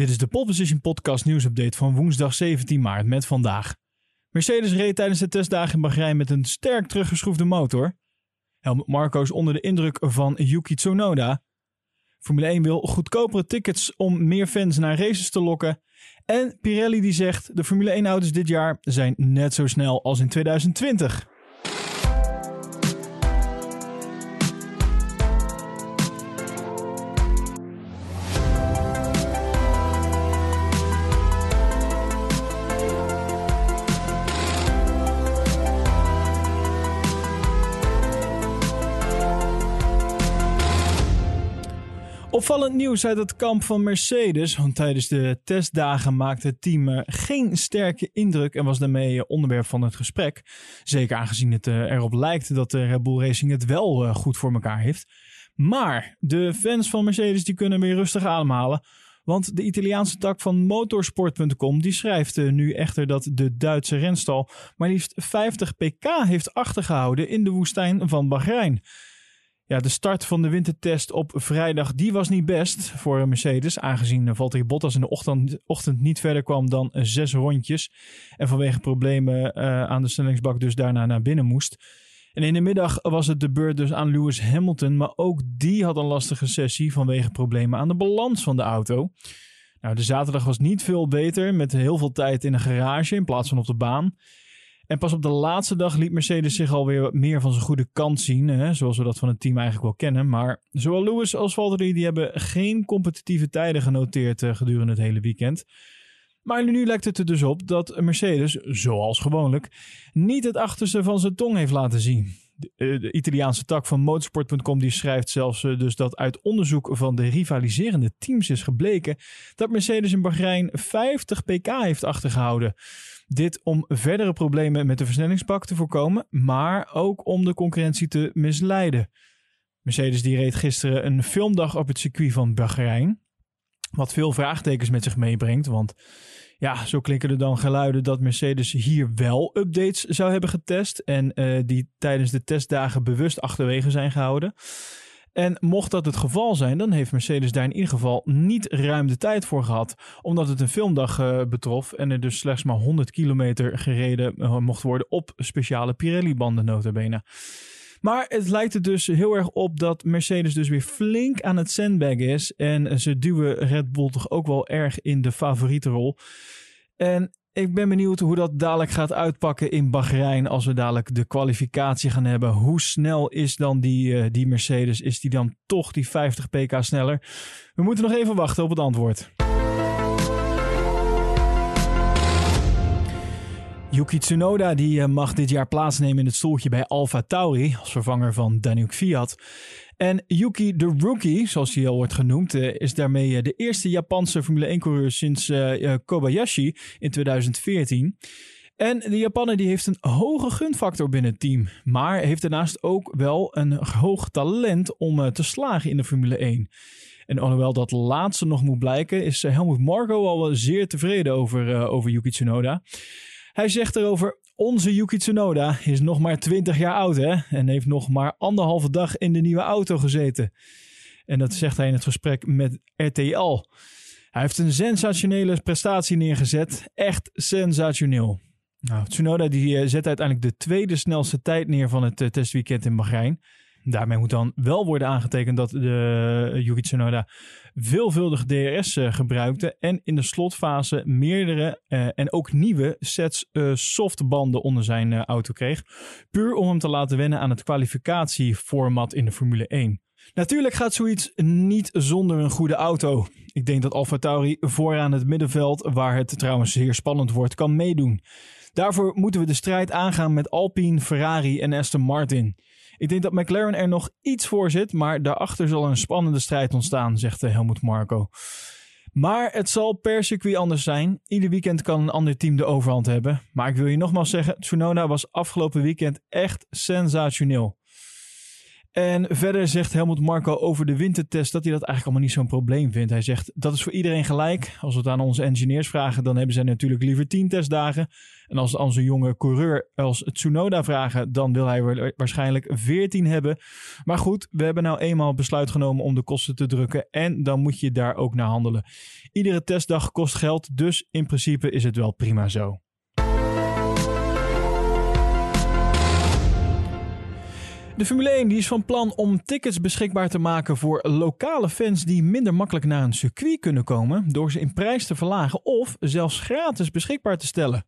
Dit is de Pole Position podcast nieuwsupdate van woensdag 17 maart met vandaag. Mercedes reed tijdens de testdagen in Bahrein met een sterk teruggeschroefde motor. Helmut Marko is onder de indruk van Yuki Tsunoda. Formule 1 wil goedkopere tickets om meer fans naar races te lokken. En Pirelli die zegt, de Formule 1-auto's dit jaar zijn net zo snel als in 2020. Opvallend nieuws uit het kamp van Mercedes, want tijdens de testdagen maakte het team geen sterke indruk en was daarmee onderwerp van het gesprek. Zeker aangezien het erop lijkt dat de Red Bull Racing het wel goed voor elkaar heeft. Maar de fans van Mercedes die kunnen weer rustig ademhalen, want de Italiaanse tak van motorsport.com die schrijft nu echter dat de Duitse renstal maar liefst 50 pk heeft achtergehouden in de woestijn van Bahrein. Ja, de start van de wintertest op vrijdag die was niet best voor Mercedes, aangezien Valtteri Bottas in de ochtend niet verder kwam dan 6 rondjes. En vanwege problemen aan de versnellingsbak dus daarna naar binnen moest. En in de middag was het de beurt dus aan Lewis Hamilton, maar ook die had een lastige sessie vanwege problemen aan de balans van de auto. Nou, de zaterdag was niet veel beter, met heel veel tijd in een garage in plaats van op de baan. En pas op de laatste dag liet Mercedes zich alweer wat meer van zijn goede kant zien, hè, zoals we dat van het team eigenlijk wel kennen. Maar zowel Lewis als Valtteri die hebben geen competitieve tijden genoteerd gedurende het hele weekend. Maar nu lijkt het er dus op dat Mercedes, zoals gewoonlijk, niet het achterste van zijn tong heeft laten zien. De Italiaanse tak van motorsport.com die schrijft zelfs dus dat uit onderzoek van de rivaliserende teams is gebleken dat Mercedes in Bahrein 50 pk heeft achtergehouden. Dit om verdere problemen met de versnellingsbak te voorkomen, maar ook om de concurrentie te misleiden. Mercedes die reed gisteren een filmdag op het circuit van Bahrein, wat veel vraagtekens met zich meebrengt, want ja, zo klinken er dan geluiden dat Mercedes hier wel updates zou hebben getest en die tijdens de testdagen bewust achterwege zijn gehouden. En mocht dat het geval zijn, dan heeft Mercedes daar in ieder geval niet ruim de tijd voor gehad, omdat het een filmdag betrof en er dus slechts maar 100 kilometer gereden mocht worden op speciale Pirelli-banden nota bene. Maar het lijkt er dus heel erg op dat Mercedes dus weer flink aan het sandbag is. En ze duwen Red Bull toch ook wel erg in de favorietenrol. En ik ben benieuwd hoe dat dadelijk gaat uitpakken in Bahrein als we dadelijk de kwalificatie gaan hebben. Hoe snel is dan die Mercedes? Is die dan toch die 50 pk sneller? We moeten nog even wachten op het antwoord. Yuki Tsunoda die mag dit jaar plaatsnemen in het stoeltje bij AlphaTauri als vervanger van Daniel Ricciardo. En Yuki de Rookie, zoals hij al wordt genoemd, is daarmee de eerste Japanse Formule 1-coureur sinds Kobayashi in 2014. En de Japaner die heeft een hoge gunfactor binnen het team, maar heeft daarnaast ook wel een hoog talent om te slagen in de Formule 1. En alhoewel dat laatste nog moet blijken, is Helmut Marko al zeer tevreden over Yuki Tsunoda. Hij zegt erover, onze Yuki Tsunoda is nog maar 20 jaar oud hè, en heeft nog maar anderhalve dag in de nieuwe auto gezeten. En dat zegt hij in het gesprek met RTL. Hij heeft een sensationele prestatie neergezet, echt sensationeel. Nou, Tsunoda die zet uiteindelijk de tweede snelste tijd neer van het testweekend in Bahrein. Daarmee moet dan wel worden aangetekend dat Yuki Tsunoda veelvuldig DRS gebruikte en in de slotfase meerdere en ook nieuwe sets softbanden onder zijn auto kreeg. Puur om hem te laten wennen aan het kwalificatieformat in de Formule 1. Natuurlijk gaat zoiets niet zonder een goede auto. Ik denk dat AlphaTauri vooraan het middenveld, waar het trouwens zeer spannend wordt, kan meedoen. Daarvoor moeten we de strijd aangaan met Alpine, Ferrari en Aston Martin. Ik denk dat McLaren er nog iets voor zit, maar daarachter zal een spannende strijd ontstaan, zegt Helmut Marko. Maar het zal per circuit anders zijn. Ieder weekend kan een ander team de overhand hebben. Maar ik wil je nogmaals zeggen, Tsunoda was afgelopen weekend echt sensationeel. En verder zegt Helmut Marko over de wintertest dat hij dat eigenlijk allemaal niet zo'n probleem vindt. Hij zegt, dat is voor iedereen gelijk. Als we het aan onze engineers vragen, dan hebben zij natuurlijk liever 10 testdagen. En als het aan zo'n jonge coureur als Tsunoda vragen, dan wil hij waarschijnlijk 14 hebben. Maar goed, we hebben nou eenmaal besluit genomen om de kosten te drukken. En dan moet je daar ook naar handelen. Iedere testdag kost geld, dus in principe is het wel prima zo. De Formule 1 die is van plan om tickets beschikbaar te maken voor lokale fans die minder makkelijk naar een circuit kunnen komen door ze in prijs te verlagen of zelfs gratis beschikbaar te stellen.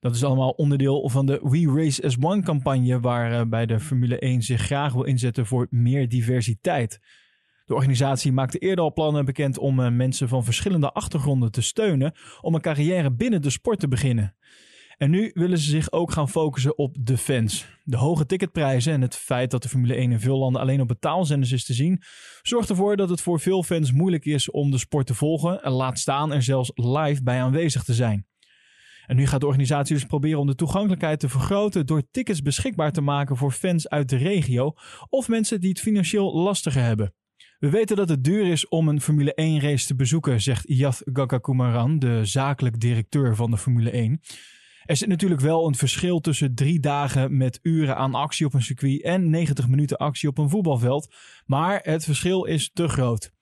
Dat is allemaal onderdeel van de We Race As One campagne waarbij de Formule 1 zich graag wil inzetten voor meer diversiteit. De organisatie maakte eerder al plannen bekend om mensen van verschillende achtergronden te steunen om een carrière binnen de sport te beginnen. En nu willen ze zich ook gaan focussen op de fans. De hoge ticketprijzen en het feit dat de Formule 1 in veel landen alleen op betaalzenders is te zien, zorgt ervoor dat het voor veel fans moeilijk is om de sport te volgen en laat staan er zelfs live bij aanwezig te zijn. En nu gaat de organisatie dus proberen om de toegankelijkheid te vergroten door tickets beschikbaar te maken voor fans uit de regio of mensen die het financieel lastiger hebben. We weten dat het duur is om een Formule 1 race te bezoeken, zegt Yath Gagakumaran, de zakelijk directeur van de Formule 1. Er zit natuurlijk wel een verschil tussen 3 dagen met uren aan actie op een circuit en 90 minuten actie op een voetbalveld. Maar het verschil is te groot.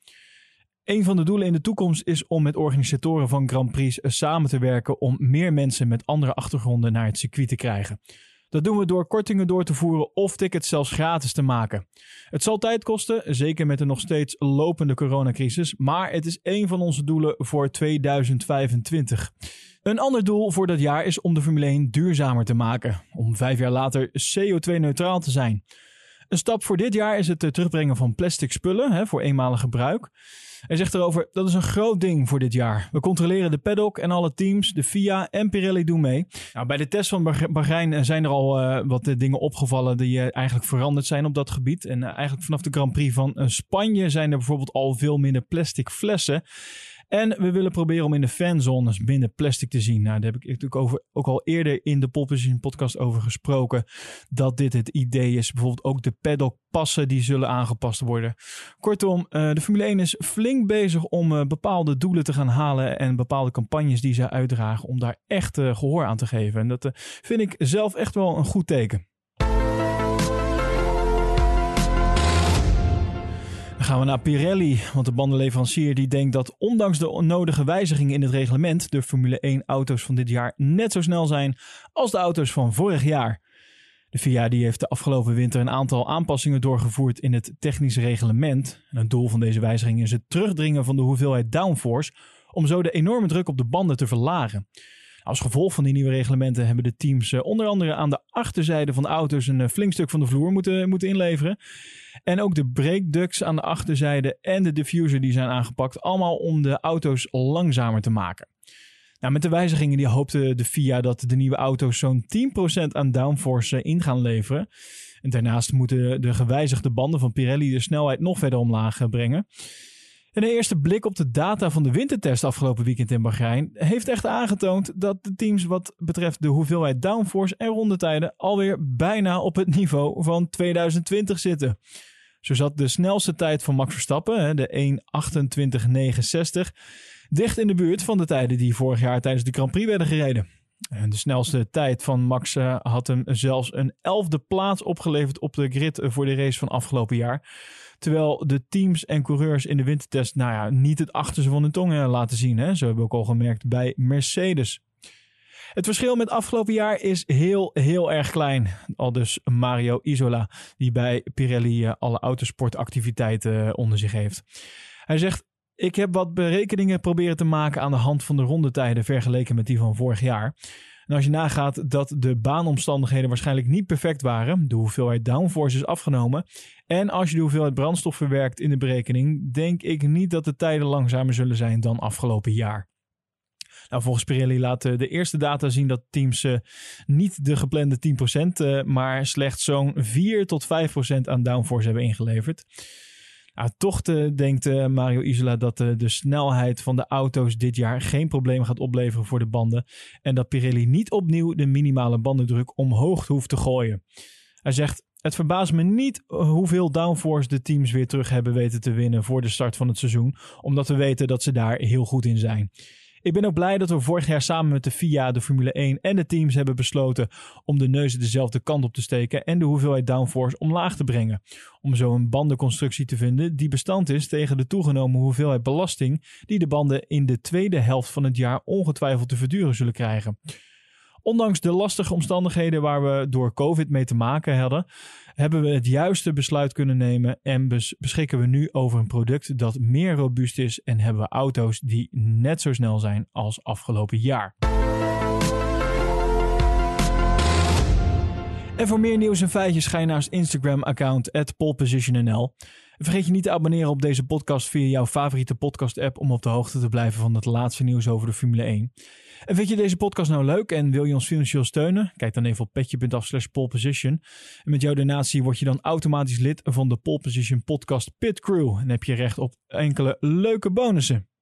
Een van de doelen in de toekomst is om met organisatoren van Grand Prix samen te werken om meer mensen met andere achtergronden naar het circuit te krijgen. Dat doen we door kortingen door te voeren of tickets zelfs gratis te maken. Het zal tijd kosten, zeker met de nog steeds lopende coronacrisis, maar het is een van onze doelen voor 2025. Een ander doel voor dat jaar is om de Formule 1 duurzamer te maken, om 5 jaar later CO2-neutraal te zijn. Een stap voor dit jaar is het terugbrengen van plastic spullen voor eenmalig gebruik. Hij zegt erover, dat is een groot ding voor dit jaar. We controleren de paddock en alle teams, de FIA en Pirelli doen mee. Nou, bij de test van Bahrein zijn er al wat dingen opgevallen die eigenlijk veranderd zijn op dat gebied. En eigenlijk vanaf de Grand Prix van Spanje zijn er bijvoorbeeld al veel minder plastic flessen. En we willen proberen om in de fanzones minder plastic te zien. Nou, daar heb ik natuurlijk ook al eerder in de Pole Position podcast over gesproken. Dat dit het idee is. Bijvoorbeeld ook de paddockpassen die zullen aangepast worden. Kortom, de Formule 1 is flink bezig om bepaalde doelen te gaan halen. En bepaalde campagnes die zij uitdragen om daar echt gehoor aan te geven. En dat vind ik zelf echt wel een goed teken. Gaan we naar Pirelli, want de bandenleverancier die denkt dat ondanks de onnodige wijzigingen in het reglement de Formule 1-auto's van dit jaar net zo snel zijn als de auto's van vorig jaar. De FIA die heeft de afgelopen winter een aantal aanpassingen doorgevoerd in het technisch reglement. En het doel van deze wijziging is het terugdringen van de hoeveelheid downforce om zo de enorme druk op de banden te verlagen. Als gevolg van die nieuwe reglementen hebben de teams onder andere aan de achterzijde van de auto's een flink stuk van de vloer moeten inleveren. En ook de brake ducts aan de achterzijde en de diffuser die zijn aangepakt. Allemaal om de auto's langzamer te maken. Nou, met de wijzigingen die hoopte de FIA dat de nieuwe auto's zo'n 10% aan downforce in gaan leveren. En daarnaast moeten de gewijzigde banden van Pirelli de snelheid nog verder omlaag brengen. En de eerste blik op de data van de wintertest afgelopen weekend in Bahrein heeft echt aangetoond dat de teams wat betreft de hoeveelheid downforce en rondetijden alweer bijna op het niveau van 2020 zitten. Zo zat de snelste tijd van Max Verstappen, de 1.28.69, dicht in de buurt van de tijden die vorig jaar tijdens de Grand Prix werden gereden. De snelste tijd van Max had hem zelfs een 11e plaats opgeleverd op de grid voor de race van afgelopen jaar. Terwijl de teams en coureurs in de wintertest niet het achterste van hun tong laten zien. Hè? Zo hebben we ook al gemerkt bij Mercedes. Het verschil met afgelopen jaar is heel, heel erg klein. Aldus Mario Isola, die bij Pirelli alle autosportactiviteiten onder zich heeft. Hij zegt, ik heb wat berekeningen proberen te maken aan de hand van de rondetijden vergeleken met die van vorig jaar. En als je nagaat dat de baanomstandigheden waarschijnlijk niet perfect waren, de hoeveelheid downforce is afgenomen, en als je de hoeveelheid brandstof verwerkt in de berekening, denk ik niet dat de tijden langzamer zullen zijn dan afgelopen jaar. Nou, volgens Pirelli laten de eerste data zien dat teams niet de geplande 10%, maar slechts zo'n 4 tot 5% aan downforce hebben ingeleverd. Ja, toch denkt Mario Isola dat de snelheid van de auto's dit jaar geen probleem gaat opleveren voor de banden. En dat Pirelli niet opnieuw de minimale bandendruk omhoog hoeft te gooien. Hij zegt, Het verbaast me niet hoeveel downforce de teams weer terug hebben weten te winnen voor de start van het seizoen, omdat we weten dat ze daar heel goed in zijn. Ik ben ook blij dat we vorig jaar samen met de FIA, de Formule 1 en de teams hebben besloten om de neuzen dezelfde kant op te steken en de hoeveelheid downforce omlaag te brengen. Om zo een bandenconstructie te vinden die bestand is tegen de toegenomen hoeveelheid belasting die de banden in de tweede helft van het jaar ongetwijfeld te verduren zullen krijgen. Ondanks de lastige omstandigheden waar we door COVID mee te maken hadden, hebben we het juiste besluit kunnen nemen en beschikken we nu over een product dat meer robuust is en hebben we auto's die net zo snel zijn als afgelopen jaar. En voor meer nieuws en feitjes ga je naar ons Instagram-account @polepositionnl. Vergeet je niet te abonneren op deze podcast via jouw favoriete podcast-app om op de hoogte te blijven van het laatste nieuws over de Formule 1. En vind je deze podcast nou leuk en wil je ons financieel steunen? Kijk dan even op petje.af/poleposition. En met jouw donatie word je dan automatisch lid van de Pole Position podcast Pit Crew en heb je recht op enkele leuke bonussen.